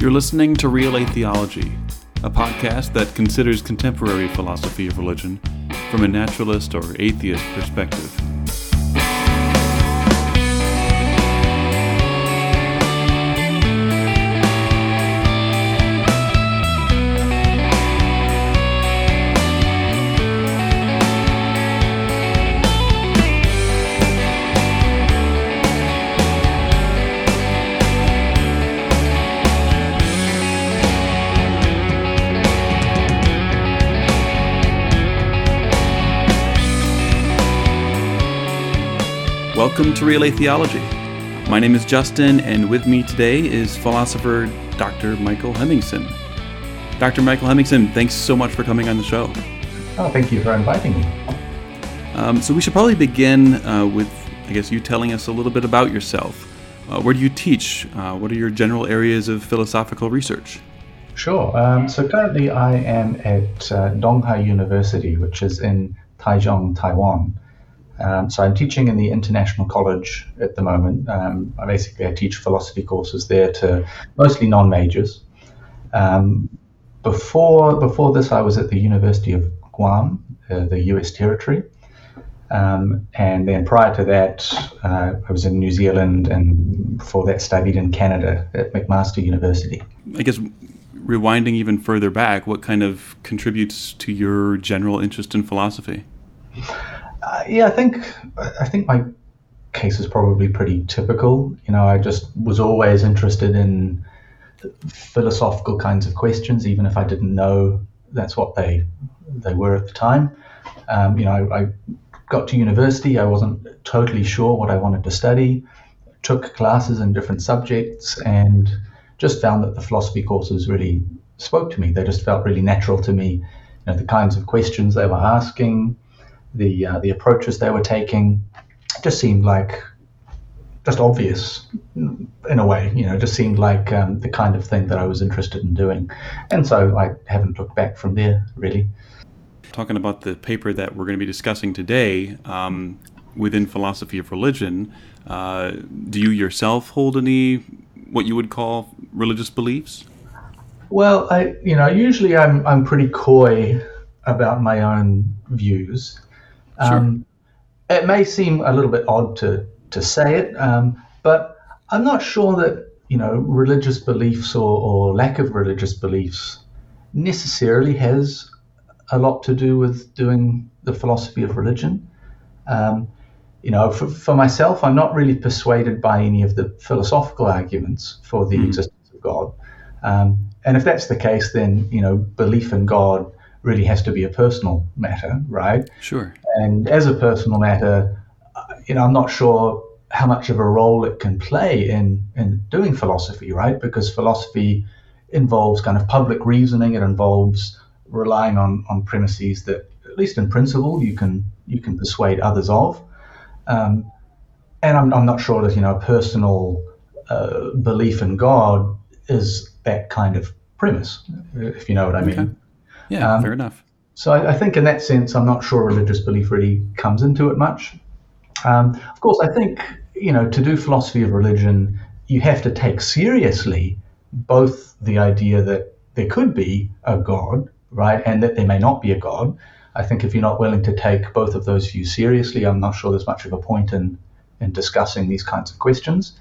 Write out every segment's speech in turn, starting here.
You're listening to Real Late Theology, a podcast that considers contemporary philosophy of religion from a naturalist or atheist perspective. Welcome to Real Late Theology. My name is Justin, and with me today is philosopher Dr. Michael Hemmingson. Dr. Michael Hemmingson, thanks so much for coming on the show. Oh, thank you for inviting me. So we should probably begin with, you telling us a little bit about yourself. Where do you teach? What are your general areas of philosophical research? Sure. So currently I am at Donghai University, which is in Taichung, Taiwan. So I'm teaching in the International College at the moment. I teach philosophy courses there to mostly non-majors. Before this, I was at the University of Guam, the U.S. territory. And then prior to that, I was in New Zealand, and before that studied in Canada at McMaster University. I guess rewinding even further back, what kind of contributes to your general interest in philosophy? I think my case is probably pretty typical. You know, I just was always interested in philosophical kinds of questions, even if I didn't know that's what they were at the time. I got to university. I wasn't totally sure what I wanted to study, took classes in different subjects, and just found that the philosophy courses really spoke to me. They just felt really natural to me. You know, the kinds of questions they were asking, the approaches they were taking just seemed like just obvious in a way, just seemed like the kind of thing that I was interested in doing. And so I haven't looked back from there, really. Talking about the paper that we're going to be discussing today, within philosophy of religion, do you yourself hold any what you would call religious beliefs? Well, usually I'm pretty coy about my own views. Sure. It may seem a little bit odd to say it, but I'm not sure that, religious beliefs or lack of religious beliefs necessarily has a lot to do with doing the philosophy of religion. For myself, I'm not really persuaded by any of the philosophical arguments for the existence of God. And if that's the case, then, belief in God really has to be a personal matter, right? Sure. And as a personal matter, I'm not sure how much of a role it can play in doing philosophy, right? Because philosophy involves kind of public reasoning. It involves relying on premises that, at least in principle, you can persuade others of. And I'm not sure that, a personal belief in God is that kind of premise, if you know what I mean. Okay. Yeah, fair enough. So I think in that sense, I'm not sure religious belief really comes into it much. Of course, I think, to do philosophy of religion, you have to take seriously both the idea that there could be a God, right, and that there may not be a God. I think if you're not willing to take both of those views seriously, I'm not sure there's much of a point in discussing these kinds of questions.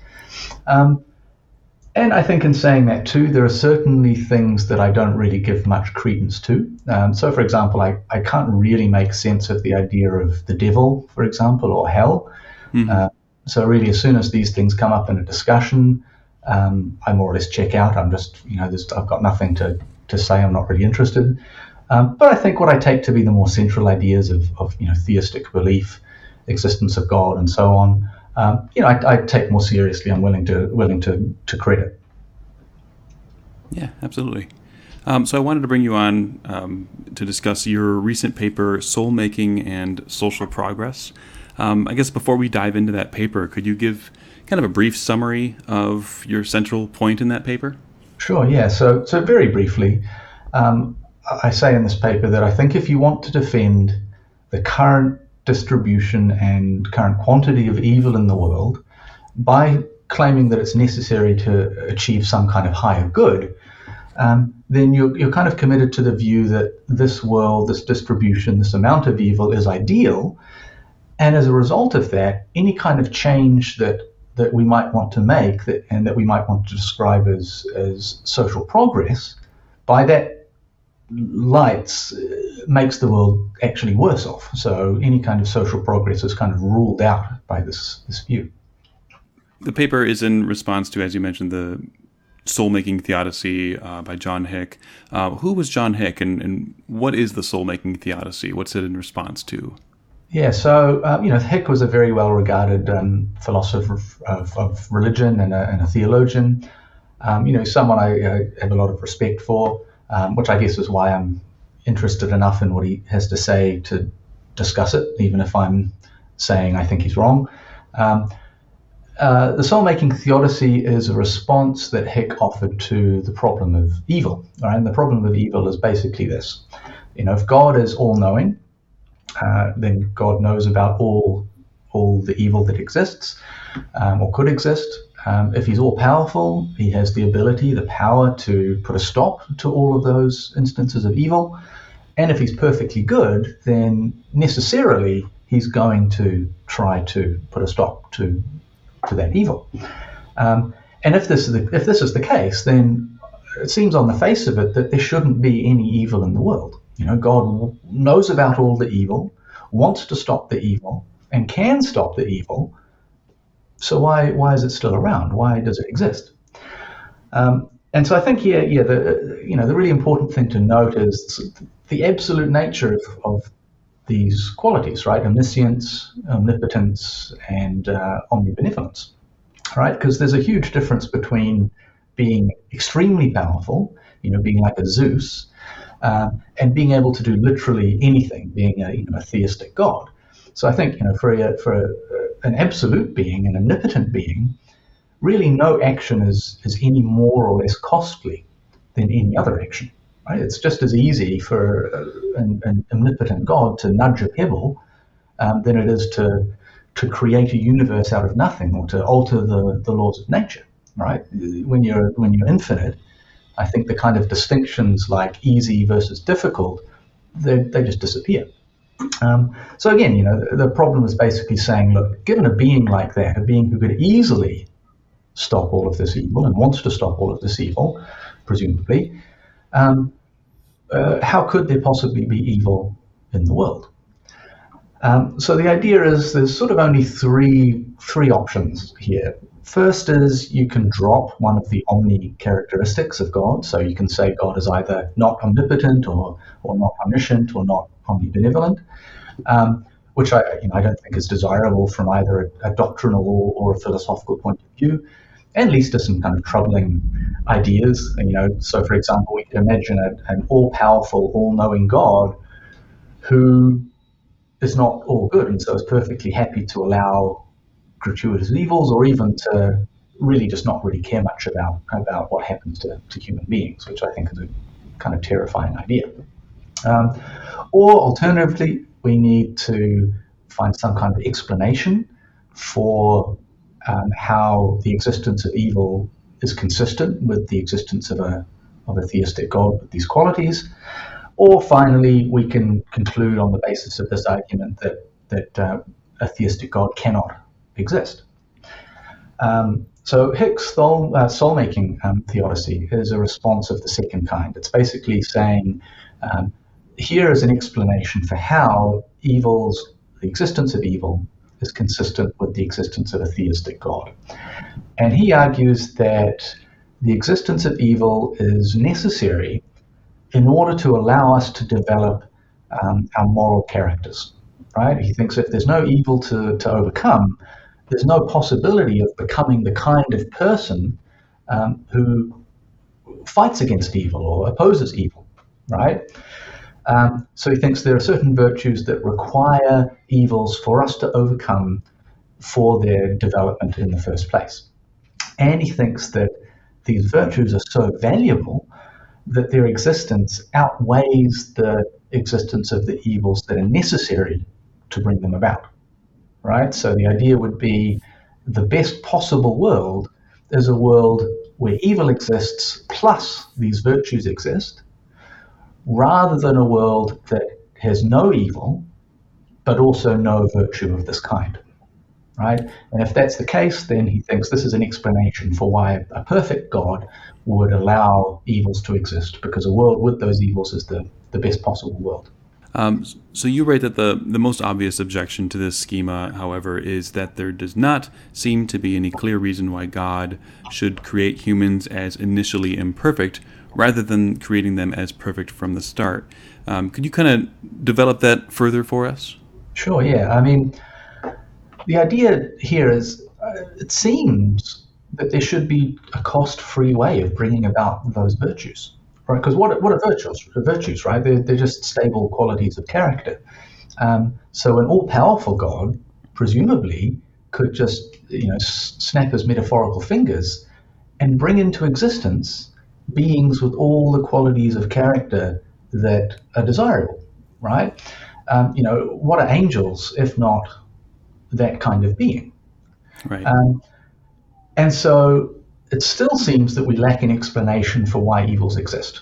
And I think in saying that, too, there are certainly things that I don't really give much credence to. So, for example, I can't really make sense of the idea of the devil, for example, or hell. Mm-hmm. So really, as soon as these things come up in a discussion, I more or less check out. I'm just, I've got nothing to say. I'm not really interested. But I think what I take to be the more central ideas of theistic belief, existence of God, and so on, I take more seriously. I'm willing to credit. Yeah, absolutely. So I wanted to bring you on to discuss your recent paper, Soul Making and Social Progress. Before we dive into that paper, could you give kind of a brief summary of your central point in that paper? Sure. Yeah. So very briefly, I say in this paper that I think if you want to defend the current distribution and current quantity of evil in the world by claiming that it's necessary to achieve some kind of higher good, then you're kind of committed to the view that this world, this distribution, this amount of evil is ideal. And as a result of that, any kind of change that we might want to make and that we might want to describe as social progress, by that lights makes the world actually worse off. So any kind of social progress is kind of ruled out by this view. The paper is in response to, as you mentioned, the Soul-Making Theodicy by John Hick. Who was John Hick, and what is the Soul-Making Theodicy? What's it in response to? Yeah, so, Hick was a very well-regarded philosopher of religion and a theologian, someone I have a lot of respect for, which I guess is why I'm interested enough in what he has to say to discuss it, even if I'm saying I think he's wrong. The Soul-Making Theodicy is a response that Hick offered to the problem of evil. Right? And the problem of evil is basically this. If God is all-knowing, then God knows about all the evil that exists or could exist. If he's all-powerful, he has the ability, the power to put a stop to all of those instances of evil. And if he's perfectly good, then necessarily he's going to try to put a stop to that evil. And if this is the case, then it seems on the face of it that there shouldn't be any evil in the world. God knows about all the evil, wants to stop the evil, and can stop the evil. So why is it still around? Why does it exist? And so I think the really important thing to note is the absolute nature of these qualities, right? Omniscience, omnipotence, and omnibenevolence, right? Because there's a huge difference between being extremely powerful, being like a Zeus, and being able to do literally anything, being a theistic god. So I think, for an absolute being, an omnipotent being, really no action is any more or less costly than any other action. Right? It's just as easy for an omnipotent god to nudge a pebble than it is to create a universe out of nothing or to alter the laws of nature. Right? When you're infinite, I think the kind of distinctions like easy versus difficult, they just disappear. So again, the problem is basically saying, look, given a being like that, a being who could easily stop all of this evil and wants to stop all of this evil, presumably, how could there possibly be evil in the world? So the idea is there's sort of only three options here. First is you can drop one of the omni characteristics of God. So you can say God is either not omnipotent or not omniscient or not omnibenevolent, which I don't think is desirable from either a doctrinal or a philosophical point of view, and leads to some kind of troubling ideas. So for example, we can imagine an all-powerful, all-knowing God who is not all good and so is perfectly happy to allow gratuitous evils or even to really just not really care much about what happens to human beings, which I think is a kind of terrifying idea. Or alternatively, we need to find some kind of explanation for how the existence of evil is consistent with the existence of a theistic God with these qualities. Or finally, we can conclude on the basis of this argument that a theistic God cannot exist. So Hick's soul-making theodicy is a response of the second kind. It's basically saying, here is an explanation for how the existence of evil is consistent with the existence of a theistic God. And he argues that the existence of evil is necessary in order to allow us to develop our moral characters, right? He thinks if there's no evil to overcome, there's no possibility of becoming the kind of person who fights against evil or opposes evil, right? So he thinks there are certain virtues that require evils for us to overcome for their development in the first place. And he thinks that these virtues are so valuable that their existence outweighs the existence of the evils that are necessary to bring them about, right? So the idea would be the best possible world is a world where evil exists plus these virtues exist, rather than a world that has no evil but also no virtue of this kind, right? And if that's the case, then he thinks this is an explanation for why a perfect God would allow evils to exist, because a world with those evils is the best possible world. So you write that the most obvious objection to this schema, however, is that there does not seem to be any clear reason why God should create humans as initially imperfect rather than creating them as perfect from the start. Could you kind of develop that further for us? Sure, yeah. I mean, the idea here is it seems that there should be a cost-free way of bringing about those virtues. Right, because what are virtues? Virtues, right? They're just stable qualities of character. So an all-powerful God, presumably, could just snap his metaphorical fingers and bring into existence beings with all the qualities of character that are desirable, right? What are angels if not that kind of being? Right. And so it still seems that we lack an explanation for why evils exist.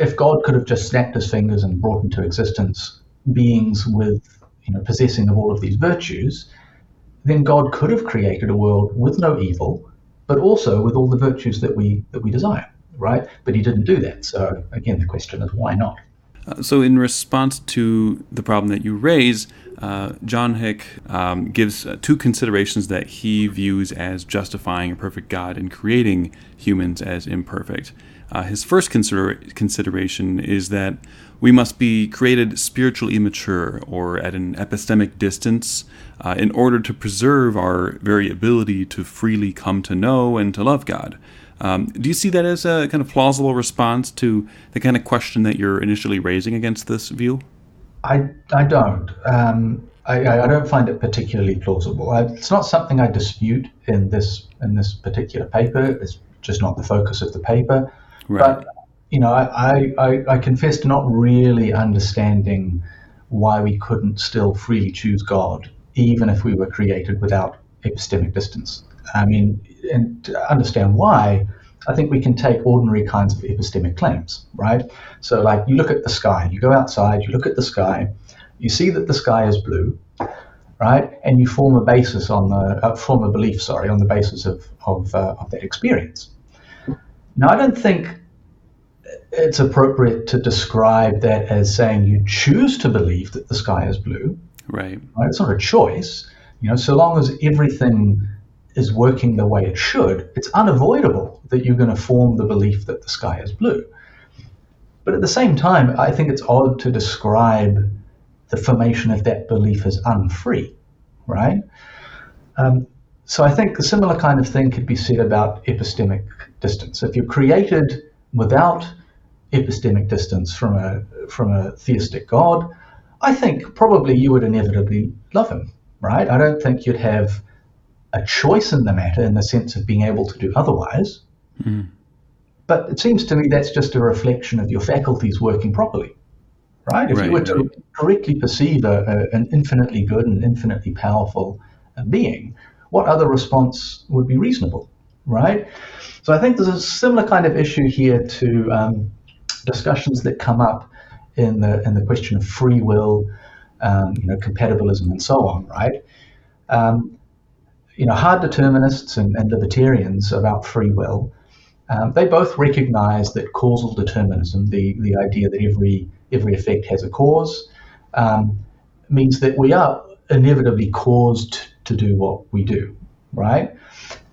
If God could have just snapped his fingers and brought into existence beings with, possessing of all of these virtues, then God could have created a world with no evil, but also with all the virtues that we desire, right? But he didn't do that. So again, the question is why not? So in response to the problem that you raise, John Hick gives two considerations that he views as justifying a perfect God and creating humans as imperfect. His first consideration is that we must be created spiritually immature or at an epistemic distance in order to preserve our variability to freely come to know and to love God. Do you see that as a kind of plausible response to the kind of question that you're initially raising against this view? I don't. I don't find it particularly plausible. It's not something I dispute in this particular paper. It's just not the focus of the paper. Right. But I confess to not really understanding why we couldn't still freely choose God, even if we were created without epistemic distance. I mean, and to understand why, I think we can take ordinary kinds of epistemic claims, right? So like you look at the sky, you go outside, you look at the sky, you see that the sky is blue, right? And you form a basis on the basis of that experience. Now, I don't think it's appropriate to describe that as saying you choose to believe that the sky is blue. Right? It's not a choice. So long as everything is working the way it should, it's unavoidable that you're going to form the belief that the sky is blue. But at the same time, I think it's odd to describe the formation of that belief as unfree, right? So I think a similar kind of thing could be said about epistemic distance. If you're created without epistemic distance from a theistic God, I think probably you would inevitably love him, right? I don't think you'd have a choice in the matter in the sense of being able to do otherwise. Mm. But it seems to me that's just a reflection of your faculties working properly, right? If you were to correctly perceive an infinitely good and infinitely powerful being, what other response would be reasonable, right? So I think there's a similar kind of issue here to discussions that come up in the question of free will, compatibilism and so on, right? Hard determinists and libertarians about free will, they both recognize that causal determinism, the idea that every effect has a cause, means that we are inevitably caused to do what we do, right?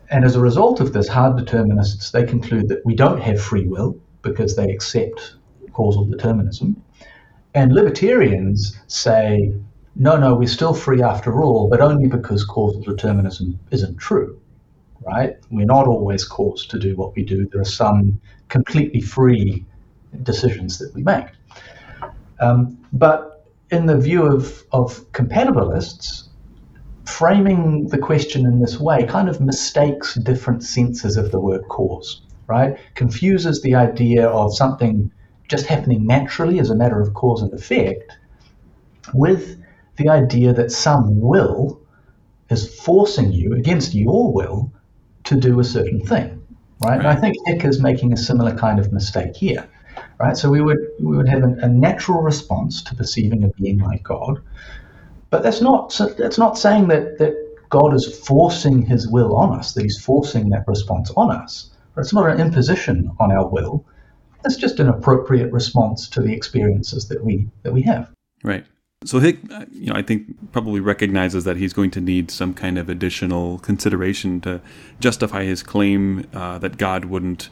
And as a result of this, hard determinists, they conclude that we don't have free will because they accept causal determinism. And libertarians say, no, we're still free after all, but only because causal determinism isn't true, right? We're not always caused to do what we do. There are some completely free decisions that we make. But in the view of compatibilists, framing the question in this way kind of mistakes different senses of the word cause, right? Confuses the idea of something just happening naturally as a matter of cause and effect with the idea that some will is forcing you against your will to do a certain thing, right? And I think Hick is making a similar kind of mistake here, right? So we would have a natural response to perceiving a being like God, but that's not saying that God is forcing his will on us, that he's forcing that response on us. It's not an imposition on our will. It's just an appropriate response to the experiences that we have. Right. So Hick, I think probably recognizes that he's going to need some kind of additional consideration to justify his claim that God wouldn't,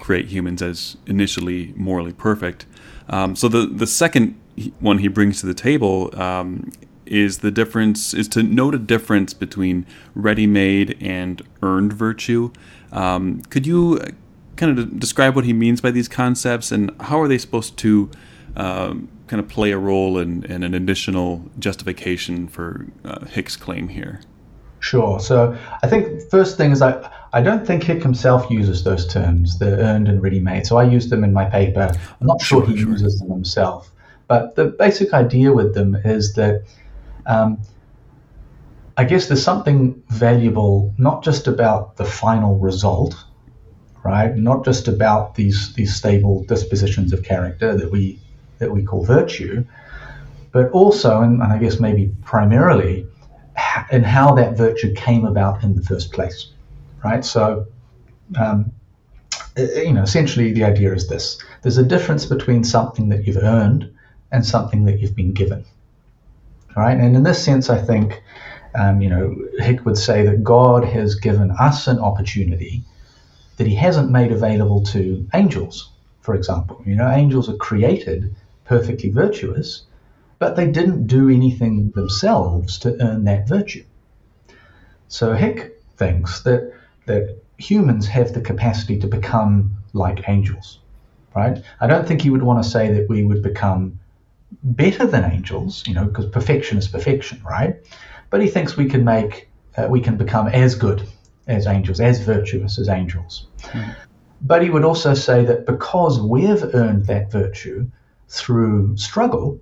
create humans as initially morally perfect. So the second one he brings to the table is to note a difference between ready-made and earned virtue. Could you kind of describe what he means by these concepts, and how are they supposed to kind of play a role in an additional justification for Hick's claim here? Sure. So I think the first thing is I don't think Hick himself uses those terms, the earned and ready-made. So I use them in my paper. I'm not sure he uses them himself. But the basic idea with them is that I guess there's something valuable not just about the final result, right? Not just about these stable dispositions of character that we call virtue, but also, and I guess maybe primarily, in how that virtue came about in the first place, right? So, essentially the idea is this. There's a difference between something that you've earned and something that you've been given, all right? And in this sense, I think, Hick would say that God has given us an opportunity that he hasn't made available to angels, for example. Angels are created perfectly virtuous, but they didn't do anything themselves to earn that virtue. So Hick thinks that humans have the capacity to become like angels, right? I don't think he would want to say that we would become better than angels, because perfection is perfection, right? But he thinks we can become as good as angels, as virtuous as angels. Mm. But he would also say that because we've earned that virtue through struggle,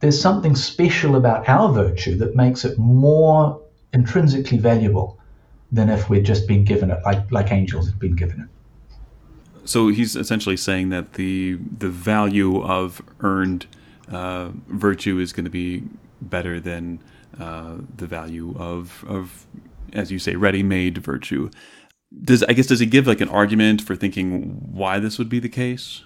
there's something special about our virtue that makes it more intrinsically valuable than if we'd just been given it, like angels have been given it. So he's essentially saying that the value of earned virtue is going to be better than the value of, as you say, ready-made virtue. Does he give like an argument for thinking why this would be the case?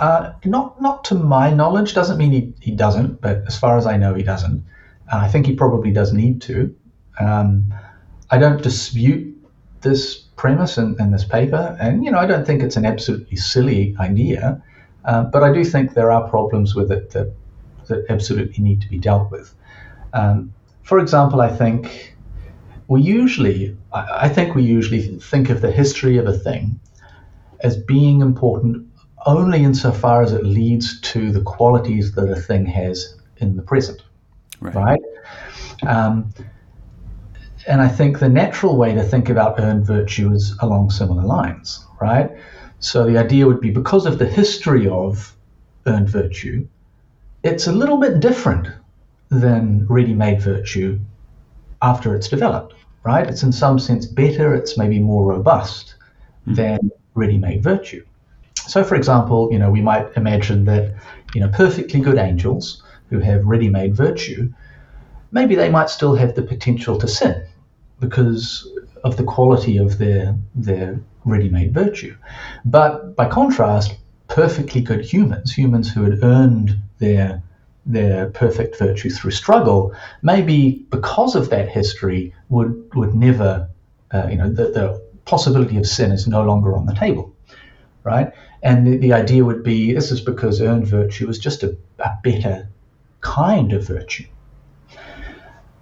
Not to my knowledge. Doesn't mean he doesn't, but as far as I know, he doesn't. I think he probably does need to. I don't dispute this premise in this paper, and I don't think it's an absolutely silly idea, but I do think there are problems with it that absolutely need to be dealt with. For example, I think we usually think of the history of a thing as being important only insofar as it leads to the qualities that a thing has in the present, right? And I think the natural way to think about earned virtue is along similar lines, right? So the idea would be, because of the history of earned virtue, it's a little bit different than ready-made virtue after it's developed, right? It's in some sense better, it's maybe more robust than ready-made virtue. So for example, we might imagine that, perfectly good angels who have ready-made virtue, maybe they might still have the potential to sin because of the quality of their ready-made virtue. But by contrast, perfectly good humans who had earned their perfect virtue through struggle, maybe because of that history would never, the possibility of sin is no longer on the table, right? And the idea would be, this is because earned virtue is just a better kind of virtue.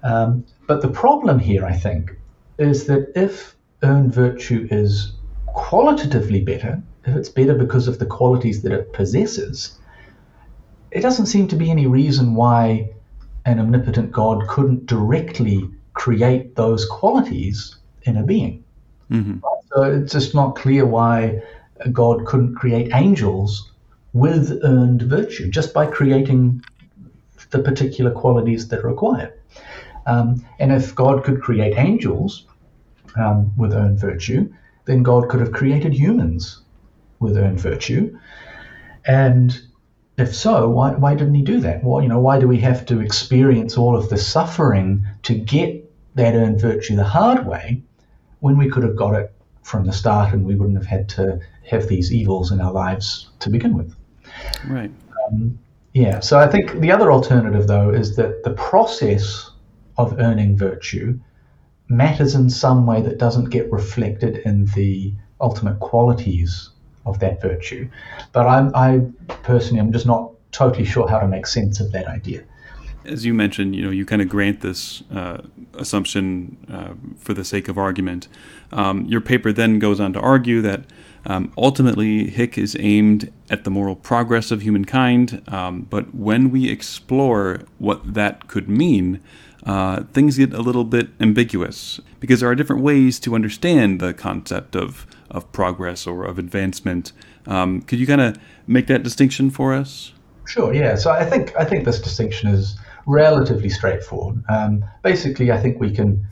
But the problem here, I think, is that if earned virtue is qualitatively better, if it's better because of the qualities that it possesses, it doesn't seem to be any reason why an omnipotent God couldn't directly create those qualities in a being. Mm-hmm. So it's just not clear why God couldn't create angels with earned virtue just by creating the particular qualities that are required. And if God could create angels with earned virtue, then God could have created humans with earned virtue. And if so, why didn't he do that? Well, you know, why do we have to experience all of the suffering to get that earned virtue the hard way when we could have got it from the start and we wouldn't have had to have these evils in our lives to begin with? Right. Yeah. So I think the other alternative, though, is that the process of earning virtue matters in some way that doesn't get reflected in the ultimate qualities of that virtue. But I personally am just not totally sure how to make sense of that idea. As you mentioned, you know, you kind of grant this assumption for the sake of argument. Your paper then goes on to argue that ultimately Hick is aimed at the moral progress of humankind, but when we explore what that could mean, things get a little bit ambiguous because there are different ways to understand the concept of progress or of advancement. Could you kind of make that distinction for us? Sure, yeah. So I think this distinction is relatively straightforward. Basically, I think we can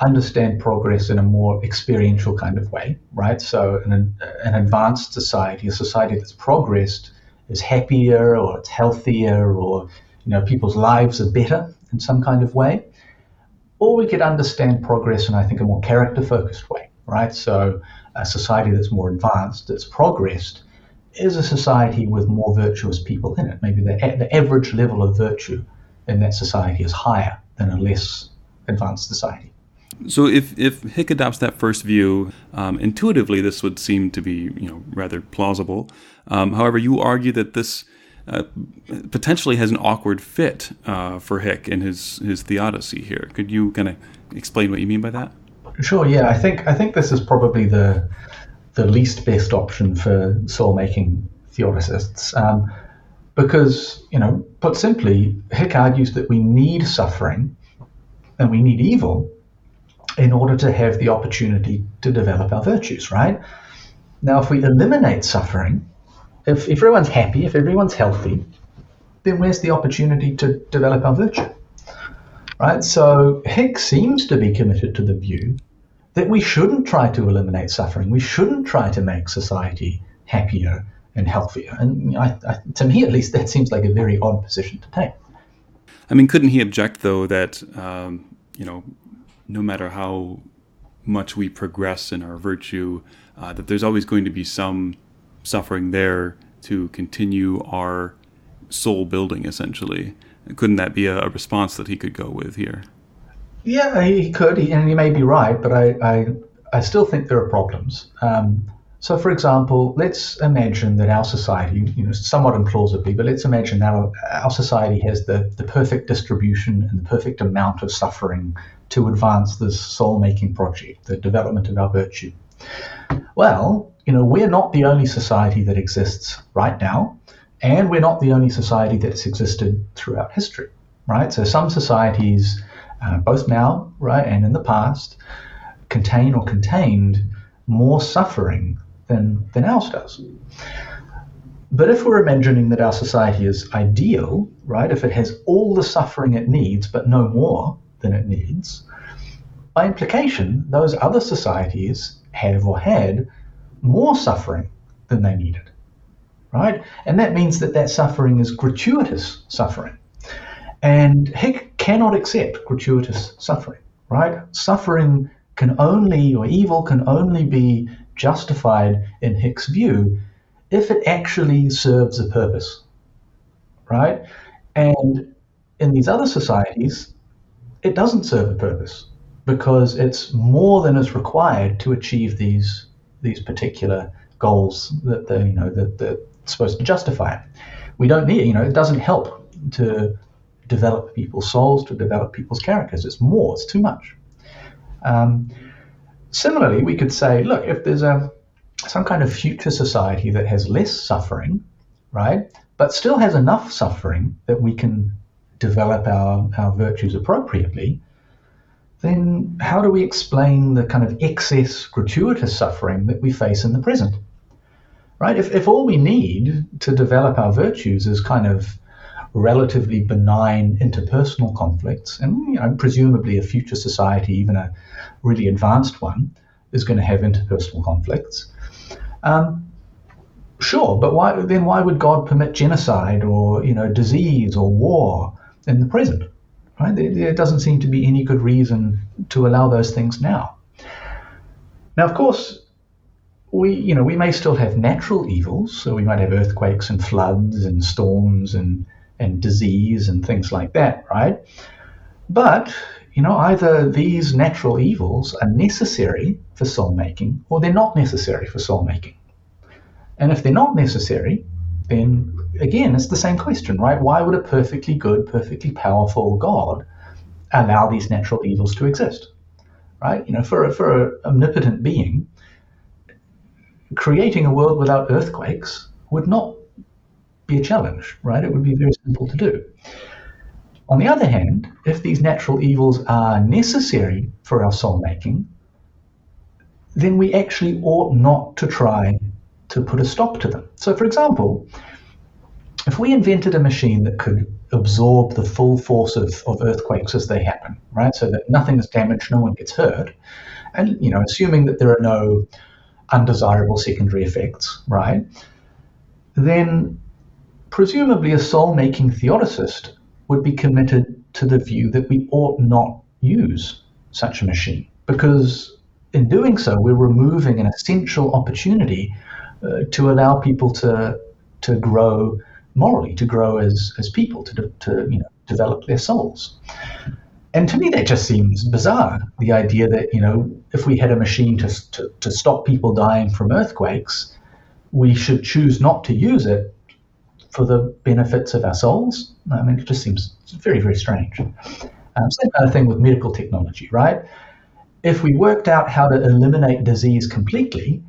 understand progress in a more experiential kind of way, right? So an advanced society, a society that's progressed, is happier or it's healthier or, you know, people's lives are better in some kind of way. Or we could understand progress in, I think, a more character-focused way, right? So a society that's more advanced, that's progressed, is a society with more virtuous people in it. Maybe the average level of virtue in that society is higher than a less advanced society. So if Hick adopts that first view, intuitively this would seem to be, you know, rather plausible. However, you argue that this potentially has an awkward fit for Hick and his theodicy here. Could you kind of explain what you mean by that? Sure. Yeah, I think this is probably the least best option for soul-making theodicists, because, you know, put simply, Hick argues that we need suffering and we need evil in order to have the opportunity to develop our virtues, right? Now, if we eliminate suffering, if everyone's happy, if everyone's healthy, then where's the opportunity to develop our virtue, right? So Hick seems to be committed to the view that we shouldn't try to eliminate suffering. We shouldn't try to make society happier and healthier. And to me, at least, that seems like a very odd position to take. I mean, couldn't he object, though, that, you know, no matter how much we progress in our virtue, that there's always going to be some suffering there to continue our soul building, essentially? Couldn't that be a response that he could go with here? Yeah, he could, and he may be right, but I still think there are problems. So, for example, let's imagine that our society, you know, somewhat implausibly, but let's imagine that our society has the perfect distribution and the perfect amount of suffering to advance this soul-making project, the development of our virtue. Well, you know, we're not the only society that exists right now, and we're not the only society that's existed throughout history, right? So some societies, both now, right, and in the past, contained more suffering than ours does. But if we're imagining that our society is ideal, right, if it has all the suffering it needs but no more than it needs, by implication, those other societies have or had more suffering than they needed, right? And that means that suffering is gratuitous suffering. And Hick cannot accept gratuitous suffering, right? Suffering can only, or evil can only be justified in Hick's view if it actually serves a purpose, right? And in these other societies, it doesn't serve a purpose because it's more than is required to achieve these particular goals that they, you know, that they're supposed to justify. We don't need, you know, it doesn't help to develop people's souls, to develop people's characters. It's more, it's too much. Similarly, we could say, look, if there's some kind of future society that has less suffering, right, but still has enough suffering that we can develop our virtues appropriately, then how do we explain the kind of excess, gratuitous suffering that we face in the present, right? If all we need to develop our virtues is kind of relatively benign interpersonal conflicts, and presumably a future society, even a really advanced one, is going to have interpersonal conflicts. Sure, but why would God permit genocide or disease or war in the present? Right? There doesn't seem to be any good reason to allow those things now. Now, of course, we may still have natural evils, so we might have earthquakes and floods and storms and disease and things like that, right? But either these natural evils are necessary for soul making, or they're not necessary for soul making. And if they're not necessary, then again, it's the same question, right? Why would a perfectly good, perfectly powerful God allow these natural evils to exist, right? For an omnipotent being, creating a world without earthquakes would not be a challenge, right? It would be very simple to do. On the other hand, if these natural evils are necessary for our soul making, then we actually ought not to try to put a stop to them. So, for example, if we invented a machine that could absorb the full force of earthquakes as they happen, right, so that nothing is damaged, no one gets hurt, and, assuming that there are no undesirable secondary effects, right, then presumably a soul-making theodicist would be committed to the view that we ought not use such a machine, because in doing so, we're removing an essential opportunity to allow people to grow morally, to grow as people, to develop their souls. And to me, that just seems bizarre, the idea that, if we had a machine to stop people dying from earthquakes, we should choose not to use it for the benefits of our souls. It just seems very, very strange. Same kind of thing with medical technology, right? If we worked out how to eliminate disease completely,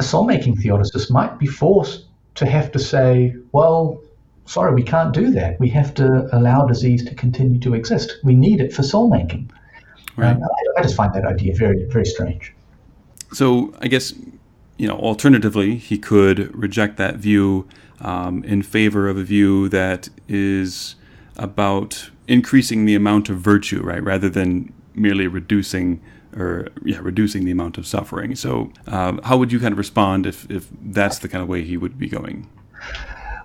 a soul-making theodicist might be forced to have to say, well, sorry, we can't do that. We have to allow disease to continue to exist. We need it for soul-making. Right. I just find that idea very, very strange. So I guess, alternatively, he could reject that view in favor of a view that is about increasing the amount of virtue, right, rather than merely reducing the amount of suffering. So how would you kind of respond if that's the kind of way he would be going?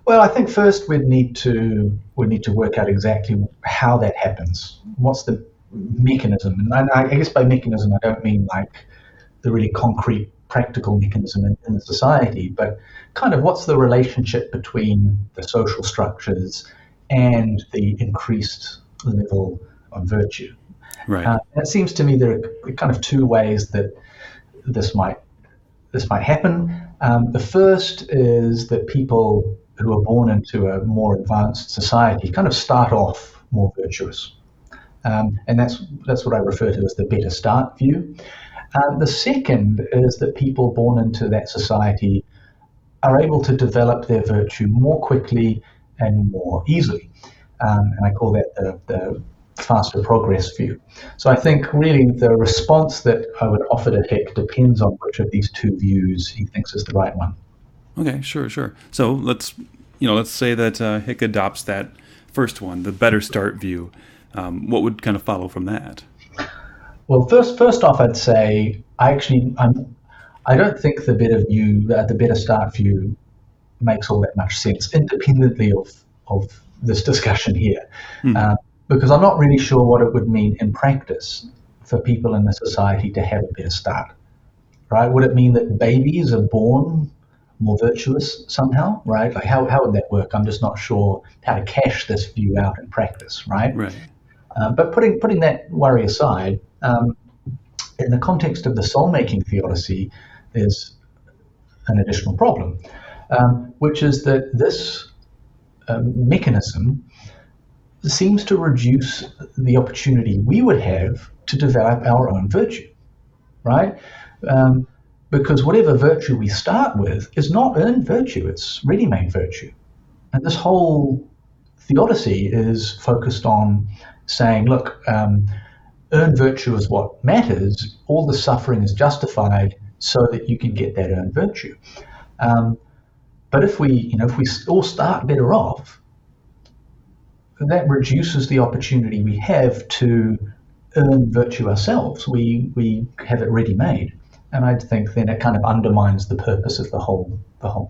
Well, I think first we'd need to work out exactly how that happens. What's the mechanism? And I guess by mechanism, I don't mean like the really concrete practical mechanism in the society, but kind of what's the relationship between the social structures and the increased level of virtue. Right. It seems to me there are kind of two ways that this might happen. The first is that people who are born into a more advanced society kind of start off more virtuous, and that's what I refer to as the better start view. The second is that people born into that society are able to develop their virtue more quickly and more easily, and I call that the faster progress view. So I think really the response that I would offer to Hick depends on which of these two views he thinks is the right one. Okay, sure. So let's say that Hick adopts that first one, the better start view. What would kind of follow from that? Well, first off, I'd say I don't think the better start view makes all that much sense independently of this discussion here. Because I'm not really sure what it would mean in practice for people in the society to have a better start, right? Would it mean that babies are born more virtuous somehow, right? Like how would that work? I'm just not sure how to cash this view out in practice, right? Right. But putting that worry aside, in the context of the soul-making theodicy, there's an additional problem, which is that this mechanism seems to reduce the opportunity we would have to develop our own virtue, right? Because whatever virtue we start with is not earned virtue, it's ready-made virtue. And this whole theodicy is focused on saying, look, earned virtue is what matters, all the suffering is justified so that you can get that earned virtue. But if we all start better off, that reduces the opportunity we have to earn virtue ourselves. We have it ready-made, and I think then it kind of undermines the purpose of the whole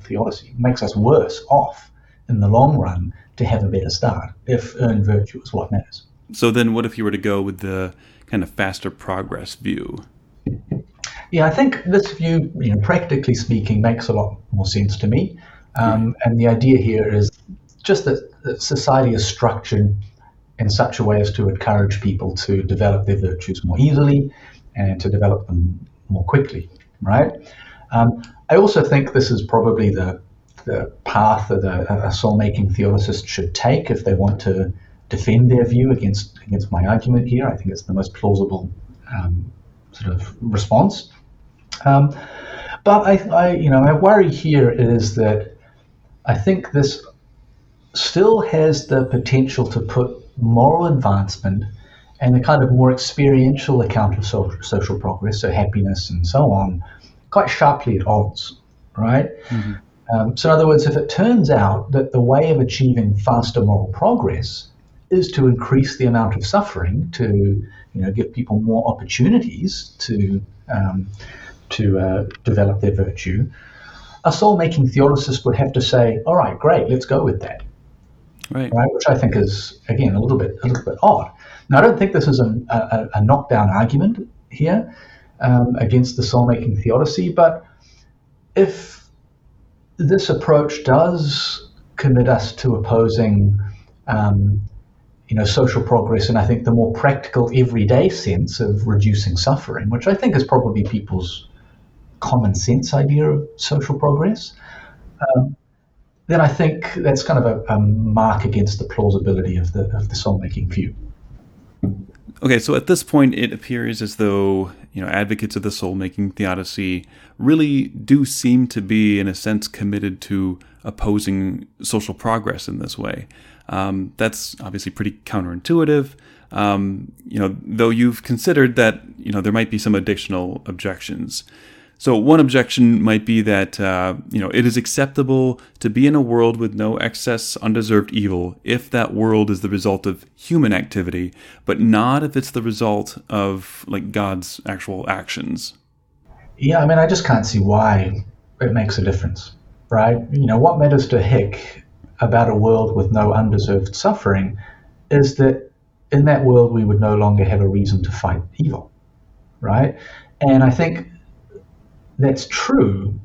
theodicy. It makes us worse off in the long run to have a better start if earned virtue is what matters. So then, what if you were to go with the kind of faster progress view? Yeah, I think this view, practically speaking, makes a lot more sense to me. And the idea here is just that society is structured in such a way as to encourage people to develop their virtues more easily and to develop them more quickly, right? I also think this is probably the path that a soul-making theodicist should take if they want to defend their view against my argument here. I think it's the most plausible sort of response. But my worry here is that I think this still has the potential to put moral advancement and the kind of more experiential account of social progress, so happiness and so on, quite sharply at odds, right? Mm-hmm. So in other words, if it turns out that the way of achieving faster moral progress is to increase the amount of suffering, to give people more opportunities to develop their virtue, a soul-making theodicist would have to say, all right, great, let's go with that. Right, which I think is, again, a little bit odd. Now, I don't think this is a knockdown argument here against the soul-making theodicy, but if this approach does commit us to opposing social progress, and I think the more practical everyday sense of reducing suffering, which I think is probably people's common sense idea of social progress, then I think that's kind of a mark against the plausibility of the soul-making view. Okay, so at this point, it appears as though advocates of the soul-making theodicy really do seem to be, in a sense, committed to opposing social progress in this way. That's obviously pretty counterintuitive. Though you've considered that there might be some additional objections. So one objection might be that it is acceptable to be in a world with no excess, undeserved evil if that world is the result of human activity, but not if it's the result of God's actual actions. Yeah, I mean, I just can't see why it makes a difference, right? What matters to Hick about a world with no undeserved suffering is that in that world we would no longer have a reason to fight evil, right? And I think that's true,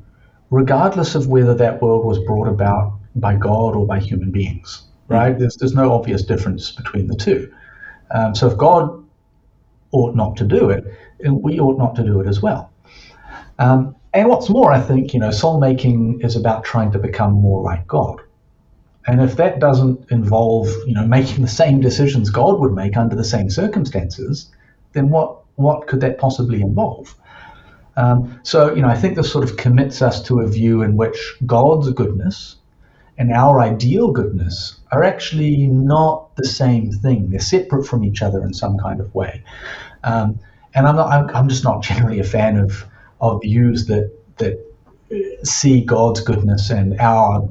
regardless of whether that world was brought about by God or by human beings, right? Mm-hmm. There's no obvious difference between the two. So if God ought not to do it, we ought not to do it as well. And what's more, I think, soul-making is about trying to become more like God. And if that doesn't involve, making the same decisions God would make under the same circumstances, then what could that possibly involve? I think this sort of commits us to a view in which God's goodness and our ideal goodness are actually not the same thing. They're separate from each other in some kind of way. And I'm just not generally a fan of views that see God's goodness and our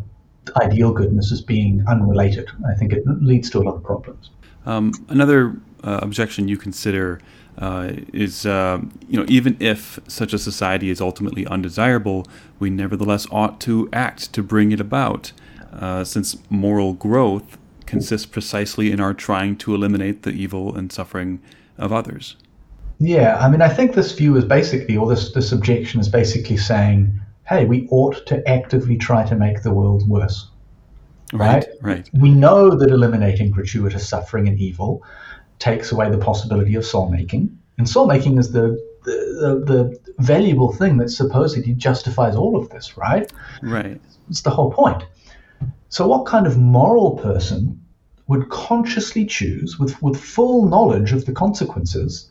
ideal goodness as being unrelated. I think it leads to a lot of problems. Another objection you consider is even if such a society is ultimately undesirable, we nevertheless ought to act to bring it about, since moral growth consists precisely in our trying to eliminate the evil and suffering of others. Yeah, I mean, I think this view is basically, or this objection is basically saying, hey, we ought to actively try to make the world worse. Right. We know that eliminating gratuitous suffering and evil takes away the possibility of soul-making. And soul-making is the valuable thing that supposedly justifies all of this, right? Right. It's the whole point. So what kind of moral person would consciously choose, with full knowledge of the consequences,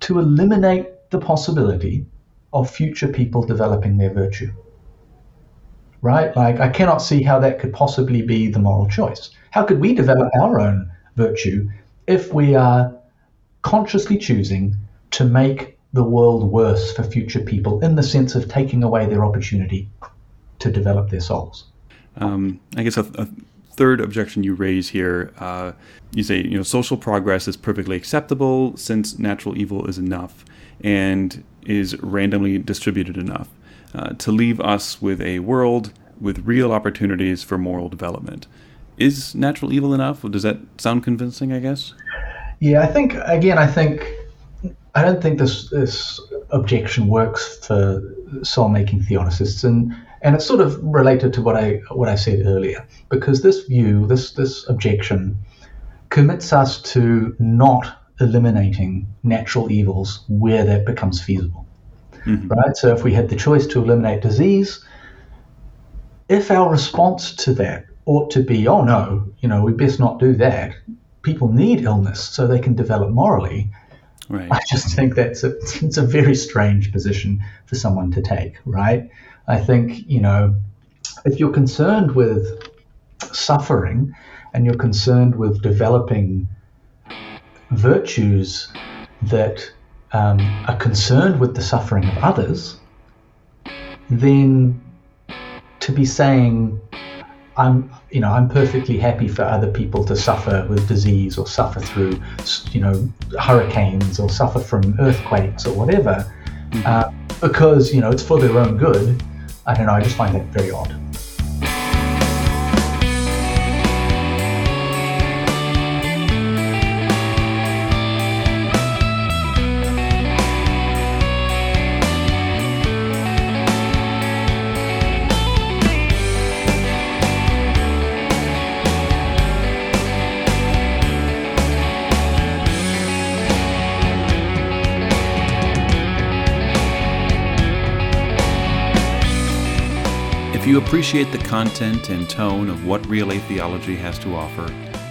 to eliminate the possibility of future people developing their virtue? Right? I cannot see how that could possibly be the moral choice. How could we develop our own virtue if we are consciously choosing to make the world worse for future people in the sense of taking away their opportunity to develop their souls? I guess a third objection you raise here, you say, you know, social progress is perfectly acceptable since natural evil is enough and is randomly distributed enough to leave us with a world with real opportunities for moral development. Is natural evil enough? Does that sound convincing, I guess? Yeah, I don't think this objection works for soul-making theonicists, and it's sort of related to what I said earlier, because this view, this objection, commits us to not eliminating natural evils where that becomes feasible, mm-hmm. right? So if we had the choice to eliminate disease, if our response to that ought to be, oh no, you know, we best not do that. People need illness so they can develop morally. Right. I just think that's it's a very strange position for someone to take, right? I think, you know, if you're concerned with suffering and you're concerned with developing virtues that are concerned with the suffering of others, then to be saying, I'm perfectly happy for other people to suffer with disease or suffer through, you know, hurricanes or suffer from earthquakes or whatever, mm-hmm. Because, you know, it's for their own good. I don't know, I just find that very odd. If you appreciate the content and tone of what Real Atheology has to offer,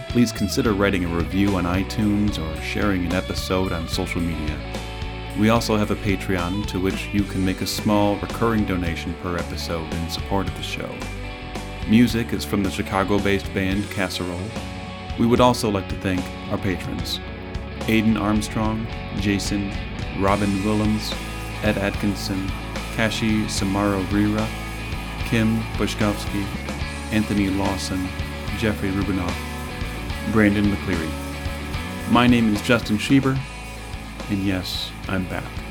please consider writing a review on iTunes or sharing an episode on social media. We also have a Patreon to which you can make a small recurring donation per episode in support of the show. Music is from the Chicago-based band Casserole. We would also like to thank our patrons, Aiden Armstrong, Jason, Robin Willems, Ed Atkinson, Kashi Samaro-Rira, Kim Bushkovsky, Anthony Lawson, Jeffrey Rubinoff, Brandon McCleary. My name is Justin Schieber, and yes, I'm back.